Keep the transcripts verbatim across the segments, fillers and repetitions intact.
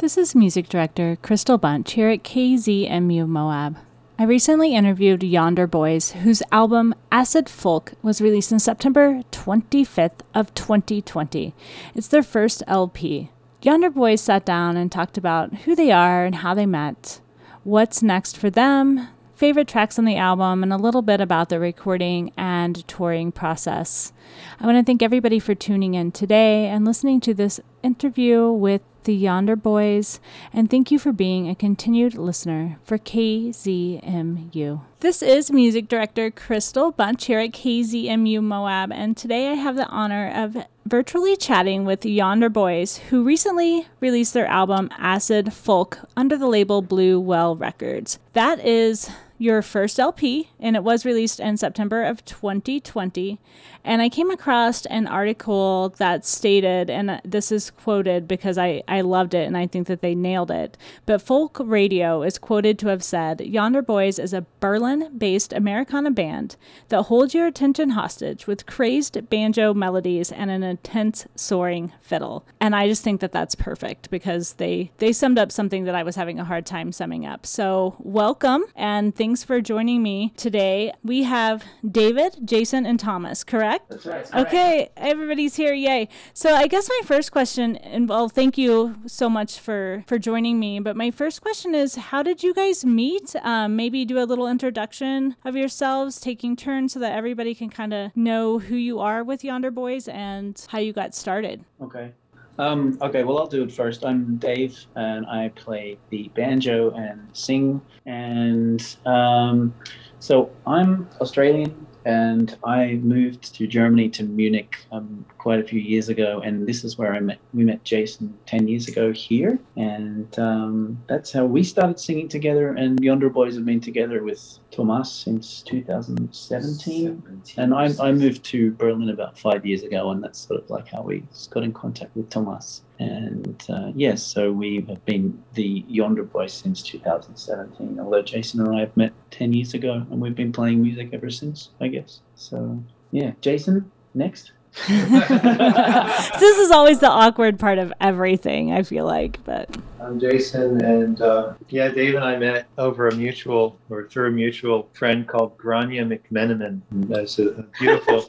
This is music director Crystal Bunch here at K Z M U Moab. I recently interviewed Yonder Boys, whose album Acid Folk was released on September twenty-fifth of twenty twenty. It's their first L P. Yonder Boys sat down and talked about who they are and how they met, what's next for them, favorite tracks on the album, and a little bit about the recording and touring process. I want to thank everybody for tuning in today and listening to this interview with the Yonder Boys, and thank you for being a continued listener for K Z M U. This is music director Crystal Bunch here at K Z M U Moab, and today I have the honor of virtually chatting with Yonder Boys, who recently released their album Acid Folk under the label Blue Well Records. That is your first L P, and it was released in September of twenty twenty. And I came across an article that stated, and this is quoted because I, I loved it and I think that they nailed it, but Folk Radio is quoted to have said, Yonder Boys is a Berlin-based Americana band that holds your attention hostage with crazed banjo melodies and an intense soaring fiddle. And I just think that that's perfect because they, they summed up something that I was having a hard time summing up. So welcome, and thank Thanks for joining me today. We have David, Jason, and Thomas, correct? That's right. Okay, everybody's here, yay. So I guess my first question, and well, thank you so much for, for joining me, but my first question is, how did you guys meet? Um, maybe do a little introduction of yourselves, taking turns so that everybody can kind of know who you are with Yonder Boys and how you got started. Okay. Um, okay, well, I'll do it first. I'm Dave, and I play the banjo and sing. And um, so I'm Australian, and I moved to Germany, to Munich, um, quite a few years ago. And this is where I met. We met Jason ten years ago here. And um, that's how we started singing together. And Yonder Boys have been together with Thomas since two thousand seventeen, and I, I moved to Berlin about five years ago, and that's sort of like how we got in contact with Thomas. And uh, yes, so we have been the Yonder Boys since two thousand seventeen, although Jason and I have met ten years ago, and we've been playing music ever since, I guess. So yeah, Jason, next. This is always the awkward part of everything, I feel like, but I'm Jason, and uh, yeah, Dave and I met over a mutual or through a mutual friend called Gráinne McMenamin. That's a, a beautiful,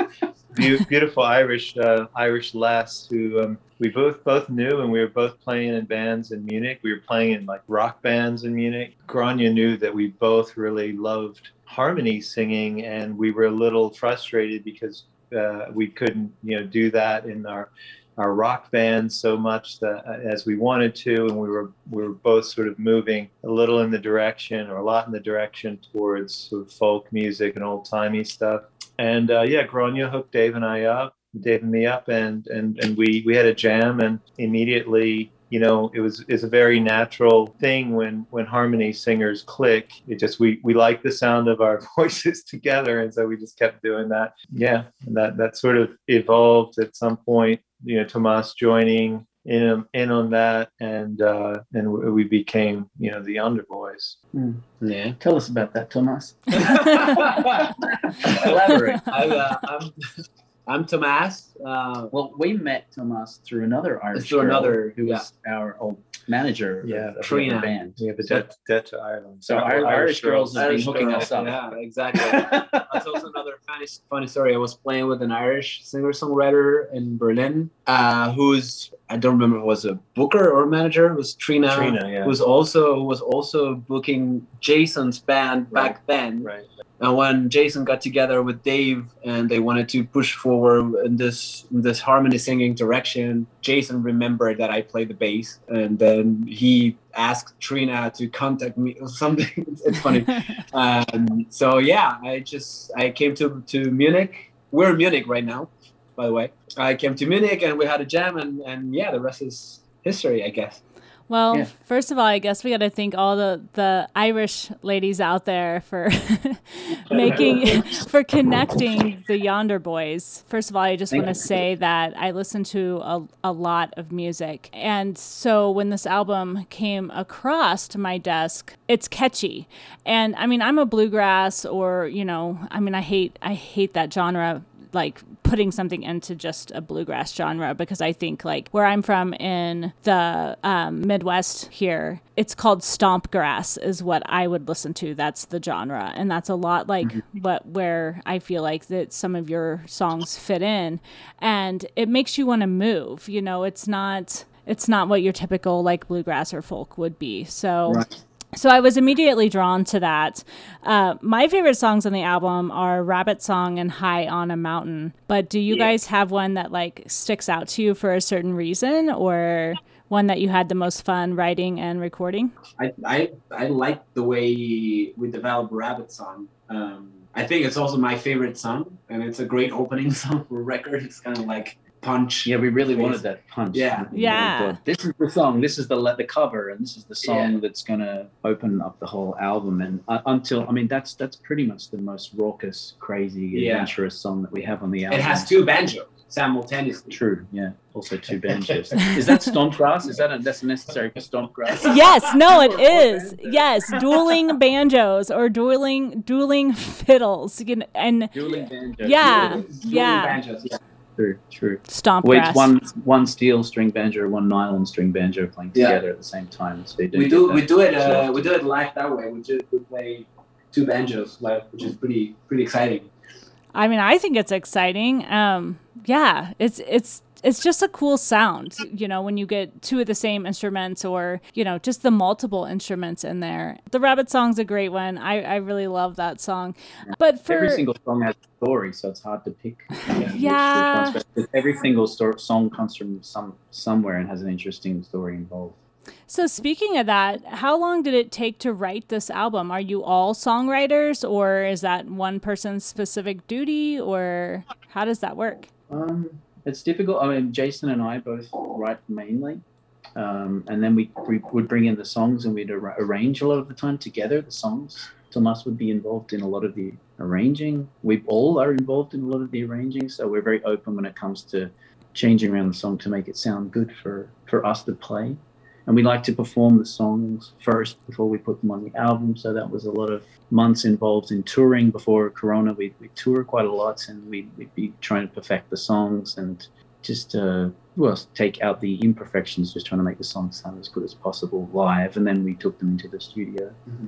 be- beautiful Irish uh, Irish lass who um, we both both knew, and we were both playing in bands in Munich. We were playing in like rock bands in Munich. Gráinne knew that we both really loved harmony singing, and we were a little frustrated because Uh, we couldn't, you know, do that in our our rock band so much that, uh, as we wanted to, and we were we were both sort of moving a little in the direction, or a lot in the direction, towards sort of folk music and old timey stuff. And uh, yeah, Gráinne hooked Dave and I up, Dave and me up, and and and we we had a jam, and immediately, you know, it was is a very natural thing when, when harmony singers click. It just we we like the sound of our voices together, and so we just kept doing that. Yeah, and that that sort of evolved at some point. You know, Thomas joining in in on that, and uh, and we became, you know, the Yonder Boys. Mm. Yeah, tell us about that, Thomas. Elaborate. I, uh, I'm... I'm Thomas. Uh, well, we met Thomas through another artist. Through another, who was yeah. our old manager, yeah, Treena band. Yeah, but debt debt to Ireland. So, so our, Irish, Irish girls have been hooking girls. us up. Yeah, exactly. That's also another funny, funny story. I was playing with an Irish singer-songwriter in Berlin, uh, who's I don't remember if it was a booker or a manager. It was Treena, Treena yeah. who was also who was also booking Jason's band right. back then. Right. And when Jason got together with Dave and they wanted to push forward in this in this harmony singing direction, Jason remembered that I played the bass, and then he asked Treena to contact me or something. It's funny. um, so yeah, I just I came to, to Munich. We're in Munich right now, by the way. I came to Munich and we had a jam, and, and yeah, the rest is history, I guess. Well, yeah. First of all, I guess we got to thank all the, the Irish ladies out there for making, for connecting the Yonder Boys. First of all, I just want to say that I listened to a, a lot of music. And so when this album came across my desk, it's catchy. And I mean, I'm a bluegrass or, you know, I mean, I hate, I hate that genre. like putting something into just a bluegrass genre, because I think like where I'm from in the um, Midwest here, it's called stompgrass is what I would listen to. That's the genre. And that's a lot like mm-hmm. what where I feel like that some of your songs fit in, and it makes you want to move. You know, it's not it's not what your typical like bluegrass or folk would be. So. Right. So I was immediately drawn to that. Uh, my favorite songs on the album are Rabbit Song and High on a Mountain. But do you yeah. guys have one that like sticks out to you for a certain reason, or one that you had the most fun writing and recording? I I, I like the way we developed Rabbit Song. Um, I think it's also my favorite song, and it's a great opening song for a record. It's kind of like punch. Yeah, we really wanted that punch. Yeah, yeah. This is the song. This is the the cover, and this is the song yeah. that's gonna open up the whole album. And uh, until I mean, that's that's pretty much the most raucous, crazy, adventurous yeah. song that we have on the album. It has two banjos simultaneously. True. Yeah. Also two banjos. Is that stompgrass? Is that a, that's necessary for stompgrass? Yes. No, it is. Yes, dueling banjos or dueling dueling fiddles. You know, and dueling banjos. Yeah. Dueling, dueling yeah. Banjos, yeah. True, true. Stomp grass. One, one steel string banjo, one nylon string banjo playing together yeah. at the same time. So they do we do we do it uh, we do it live that way. We just we play two banjos live, which is pretty pretty exciting. I mean, I think it's exciting. Um, yeah, it's it's. It's just a cool sound, you know, when you get two of the same instruments, or, you know, just the multiple instruments in there. The Rabbit Song's a great one. I, I really love that song. Yeah. But for... Every single song has a story, so it's hard to pick. You know, yeah. Every single story, song comes from some somewhere and has an interesting story involved. So speaking of that, how long did it take to write this album? Are you all songwriters, or is that one person's specific duty, or how does that work? Um... It's difficult. I mean, Jason and I both write mainly, um, and then we, we would bring in the songs, and we'd ar- arrange a lot of the time together. The songs, Tomas would be involved in a lot of the arranging. We all are involved in a lot of the arranging, so we're very open when it comes to changing around the song to make it sound good for, for us to play. And we like to perform the songs first before we put them on the album. So that was a lot of months involved in touring before Corona. We we tour quite a lot, and we, we'd be trying to perfect the songs and just uh, well take out the imperfections, just trying to make the songs sound as good as possible live. And then we took them into the studio. Mm-hmm.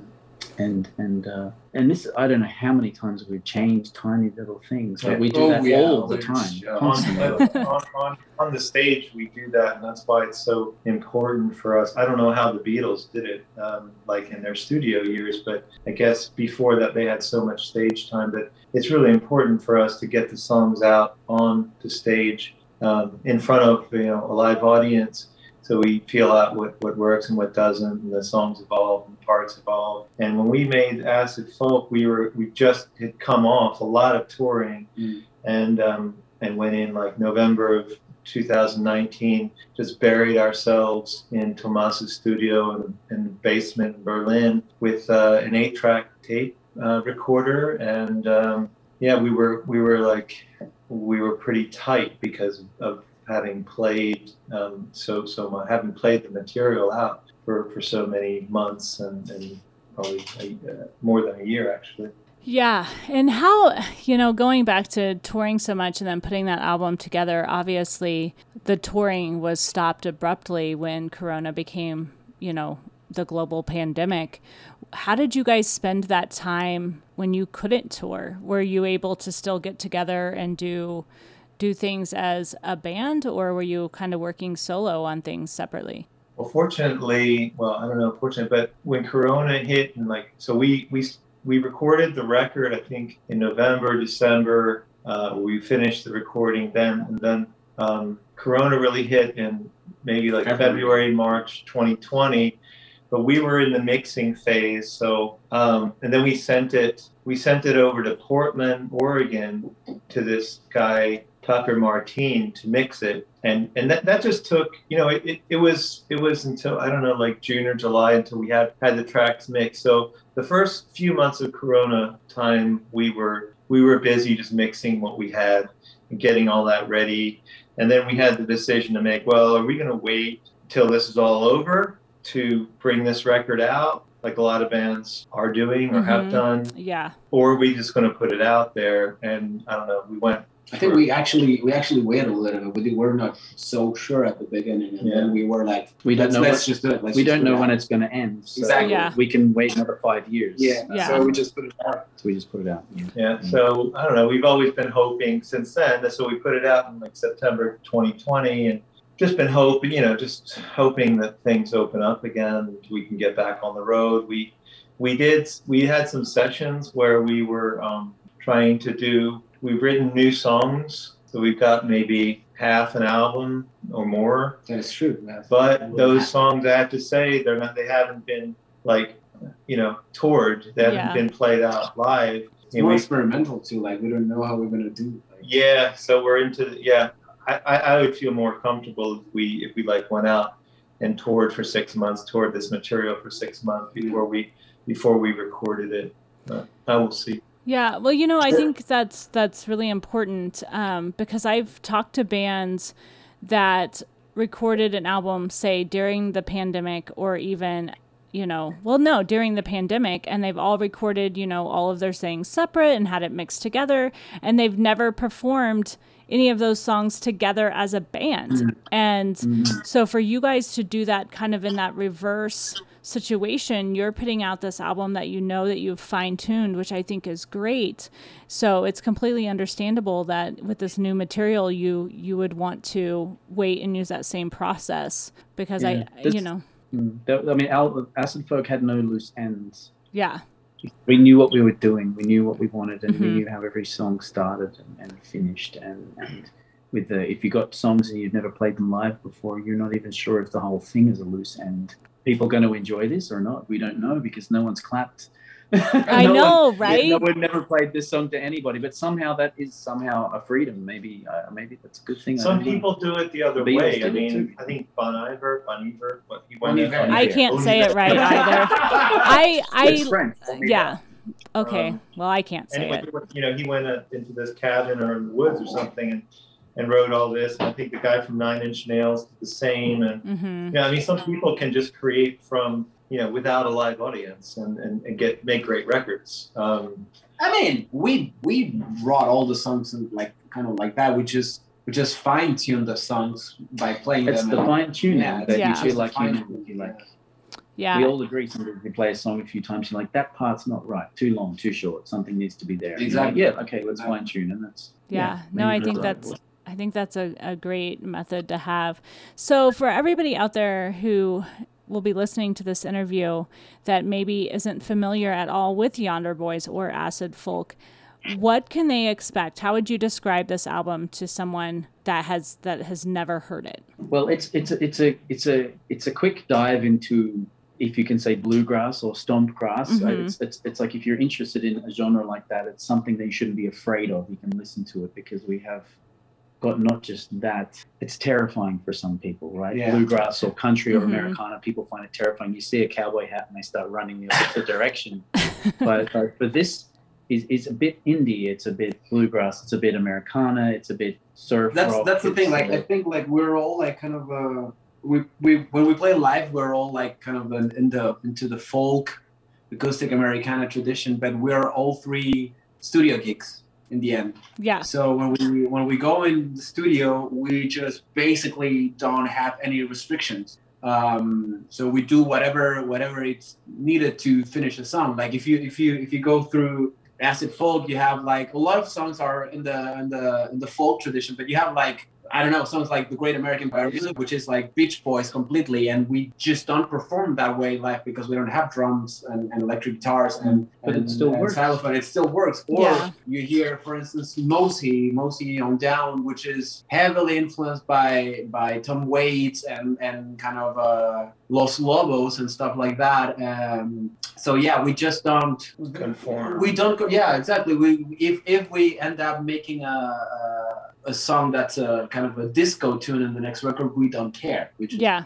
And and uh, and this, I don't know how many times we've changed tiny little things, but yeah. we do oh, that yeah. all the time. Yeah. On, on, on, on the stage, we do that, and that's why it's so important for us. I don't know how the Beatles did it, um, like in their studio years, but I guess before that they had so much stage time. But it's really important for us to get the songs out on the stage, um, in front of you know a live audience. So we feel out what, what works and what doesn't, and the songs evolve and parts evolve. And when we made Acid Folk, we were we just had come off a lot of touring, mm. and um, and went in like November of two thousand nineteen, just buried ourselves in Tomas's studio in, in the basement in Berlin with uh, an eight-track tape uh, recorder, and um, yeah, we were we were like we were pretty tight because of. having played um, so so much, having played the material out for, for so many months and, and probably a, uh, more than a year actually. Yeah, and how, you know, going back to touring so much and then putting that album together, obviously the touring was stopped abruptly when Corona became, you know, the global pandemic. How did you guys spend that time when you couldn't tour? Were you able to still get together and do do things as a band, or were you kind of working solo on things separately? Well, fortunately, well, I don't know, fortunate, but when Corona hit and like, so we, we, we recorded the record, I think in November, December, uh, we finished the recording then, and then um, Corona really hit in maybe like February, March, twenty twenty, but we were in the mixing phase. So, um, and then we sent it, we sent it over to Portland, Oregon to this guy, Tucker Martine, to mix it, and and that, that just took, you know, it, it, it was it was until I don't know like June or July until we had had the tracks mixed. So the first few months of Corona time, we were we were busy just mixing what we had and getting all that ready, and then we had the decision to make. Well, are we going to wait till this is all over to bring this record out, like a lot of bands are doing or mm-hmm. have done? Yeah. Or are we just going to put it out there? And I don't know. We went. I think we actually we actually waited a little bit. We were not so sure at the beginning, and yeah. then we were like, we don't let's, know. Let's what, just do it. Let's we don't do know it. when it's going to end. So exactly. Yeah. We can wait another five years. Yeah. yeah. So we just put it out. So we just put it out. Yeah. yeah. So I don't know. We've always been hoping since then. So we put it out in like September twenty twenty, and just been hoping, you know, just hoping that things open up again. We can get back on the road. We we did. We had some sessions where we were um, trying to do. We've written new songs, so we've got maybe half an album or more. That's true. That's but true. Those songs, I have to say, they're not. They haven't been like, you know, toured. They haven't yeah. been played out live. It's more we, experimental too. Like we don't know how we're gonna do. Like, yeah. So we're into. The, yeah. I, I, I would feel more comfortable if we if we like went out and toured for six months, toured this material for six months before we before we recorded it. But I will see. Yeah, well, you know, I think that's that's really important um, because I've talked to bands that recorded an album, say, during the pandemic or even, you know, well, no, during the pandemic, and they've all recorded, you know, all of their things separate and had it mixed together, and they've never performed any of those songs together as a band. Mm-hmm. And mm-hmm. so for you guys to do that kind of in that reverse situation, you're putting out this album that you know that you've fine-tuned, which I think is great. So it's completely understandable that with this new material, you you would want to wait and use that same process because yeah. I, this, you know. I mean, Acid Folk had no loose ends. Yeah. We knew what we were doing. We knew what we wanted, and mm-hmm. we knew how every song started and, and finished. And, and with the, if you got songs and you've never played them live before, you're not even sure if the whole thing is a loose end. People going to enjoy this or not? We don't know because no one's clapped. I no know, one, right? No one never played this song to anybody, but somehow that is somehow a freedom. Maybe, uh, maybe that's a good thing. Some people know. do it the other the way. I mean, I think Bon Iver, Bon Iver, what he won. I can't say it right either. I, I, yeah. Okay. Um, well, I can't say anyway, it. You know, he went up into this cabin or in the woods or something, and. and wrote all this. And I think the guy from Nine Inch Nails did the same. And mm-hmm. yeah, I mean, some people can just create from, you know, without a live audience and, and, and get make great records. Um, I mean, we we brought all the songs in like kind of like that. We just we just fine tuned the songs by playing it's them. It's the fine tuning yeah, that yeah. you feel like you, you like. Yeah. We all agree sometimes we play a song a few times, you're like, that part's not right, too long, too short, something needs to be there. Exactly. Like, yeah, okay, let's fine tune and that's yeah. yeah no, I think that's right. I think that's a, a great method to have. So for everybody out there who will be listening to this interview that maybe isn't familiar at all with Yonder Boys or Acid Folk, what can they expect? How would you describe this album to someone that has that has never heard it? Well, it's it's a, it's a it's a it's a quick dive into, if you can say, bluegrass or stompgrass. Mm-hmm. It's, it's it's like if you're interested in a genre like that, it's something that you shouldn't be afraid of. You can listen to it because we have. But not just that, it's terrifying for some people, right? Yeah. Bluegrass or country or mm-hmm. Americana, people find it terrifying. You see a cowboy hat and they start running the opposite direction. But, but, but this is, is a bit indie. It's a bit bluegrass. It's a bit Americana. It's a bit surf. That's rock, that's the thing. Like, like I think like we're all like kind of uh, we we when we play live, we're all like kind of an, in the into the folk, acoustic Americana tradition. But we're all three studio gigs. In the end, yeah. So when we when we go in the studio, we just basically don't have any restrictions. Um, so we do whatever whatever it's needed to finish a song. Like if you if you if you go through Acid Folk, you have like a lot of songs are in the in the in the folk tradition, but you have like I don't know songs like The Great American Parallel, which is like Beach Boys completely, and we just don't perform that way live because we don't have drums and, and electric guitars and but and, it still and works. Xylophone. It still works. Or yeah. you hear, for instance, Mosey, Mosey on Down, which is heavily influenced by by Tom Waits and and kind of uh, Los Lobos and stuff like that. Um, so yeah, we just don't conform. We don't. Yeah, exactly. We if if we end up making a. a a song that's a kind of a disco tune in the next record, we don't care. We just, yeah.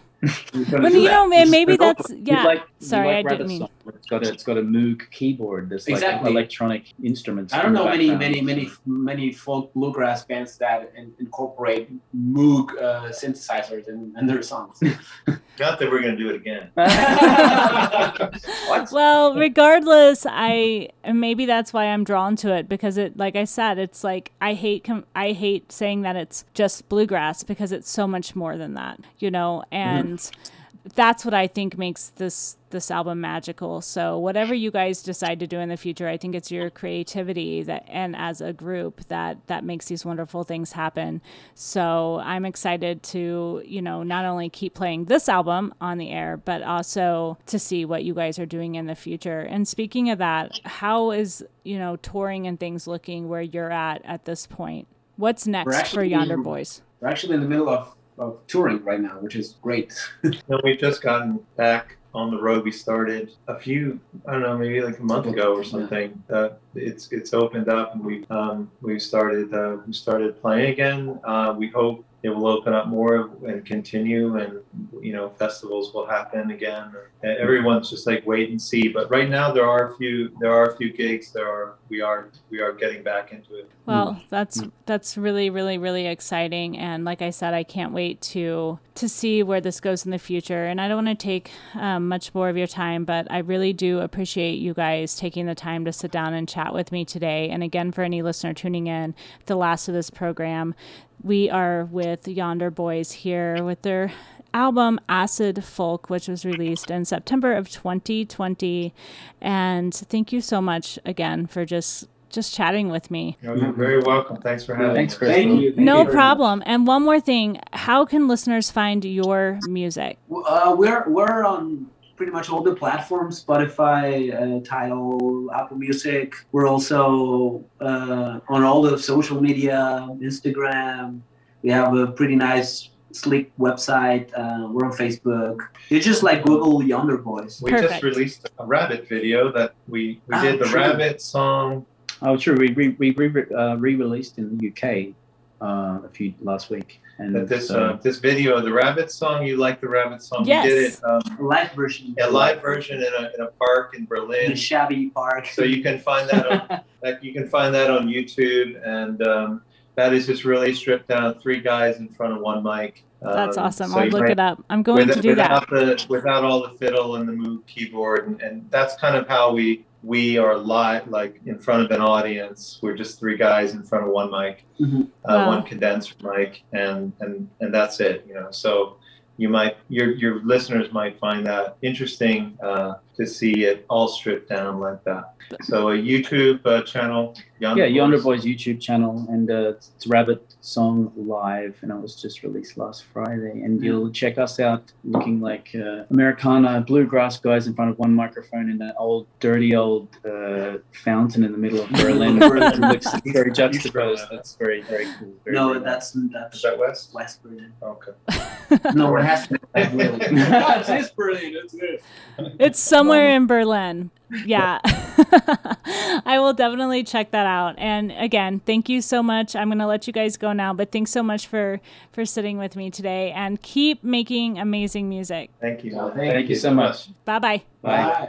But you know, maybe that's, yeah. Like, Sorry, like I didn't mean. It's got a, it's got a Moog keyboard. There's exactly. like electronic instruments. I don't know many, many, many, many folk bluegrass bands that in, incorporate Moog uh, synthesizers in, in their songs. Not that we're going to do it again. What? Well, regardless, I maybe that's why I'm drawn to it, because it, like I said, it's like I hate com- I hate saying that it's just bluegrass, because it's so much more than that, you know, and. Mm-hmm. That's what I think makes this this album magical. So whatever you guys decide to do in the future, I think it's your creativity that, and as a group, that that makes these wonderful things happen. So I'm excited to, you know, not only keep playing this album on the air, but also to see what you guys are doing in the future. And speaking of that, how is, you know, touring and things looking where you're at at this point? What's next actually, for Yonder Boys? We're actually in the middle of of touring right now, which is great. And we've just gotten back on the road. We started a few, I don't know, maybe like a month ago or something. Yeah. Uh, it's it's opened up, and we um we started uh, we started playing again. Uh, we hope it will open up more and continue, and you know, festivals will happen again. Everyone's just like wait and see. But right now there are a few there are a few gigs. There are we are we are getting back into it. Well, that's that's really, really, really exciting. And like I said, I can't wait to to see where this goes in the future. And I don't want to take um, much more of your time, but I really do appreciate you guys taking the time to sit down and chat with me today. And again, for any listener tuning in, the last of this program, we are with Yonder Boys here with their album Acid Folk, which was released in September of twenty twenty. And thank you so much again for just just chatting with me. You're very welcome. Thanks for having me. Thanks, Crystal. Thank you. Thank no you problem. Much. And one more thing, how can listeners find your music? Uh, we're we're on pretty much all the platforms: Spotify, uh, Tidal, Apple Music. We're also uh, on all the social media, Instagram. We have a pretty nice, slick website. Uh, we're on Facebook. You just like Google Yonder Boys. We Perfect. Just released a rabbit video that we, we oh, did the true. Rabbit song. Oh, true. We re, we re, uh, re-released in the U K uh, a few last week. And but this uh, this video, the rabbit song, you like the rabbit song? Yes. We did it um, live version. A live version in a in a park in Berlin. In a shabby park. So you can find that on like you can find that on YouTube, and um, that is just really stripped down. Three guys in front of one mic. Um, That's awesome. So I'll look might, it up. I'm going with, to do without that. The, without all the fiddle and the Moog keyboard, and, and that's kind of how we we are live, like in front of an audience. We're just three guys in front of one mic, mm-hmm. uh, wow. one condenser mic, and, and and that's it. You know, so you might your your listeners might find that interesting uh, to see it all stripped down like that. So a YouTube uh, channel. Yonder yeah, Boys. Yonder Boys YouTube channel, and uh, it's Rabbit Song Live, and it was just released last Friday. And you'll check us out looking like uh, Americana bluegrass guys in front of one microphone in that old, dirty old uh, fountain in the middle of Berlin. It looks very juxtaposed. That's very, very cool. Very no, cool. That's, that's is that West? West Berlin. Okay. No, it has to be West Berlin. It's East Berlin. It's this. It's somewhere in Berlin. Yeah. I will definitely check that out. And again, thank you so much. I'm going to let you guys go now, but thanks so much for, for sitting with me today, and keep making amazing music. Thank you. Well, thank, thank you, you so much. much. Bye-bye. Bye. Bye.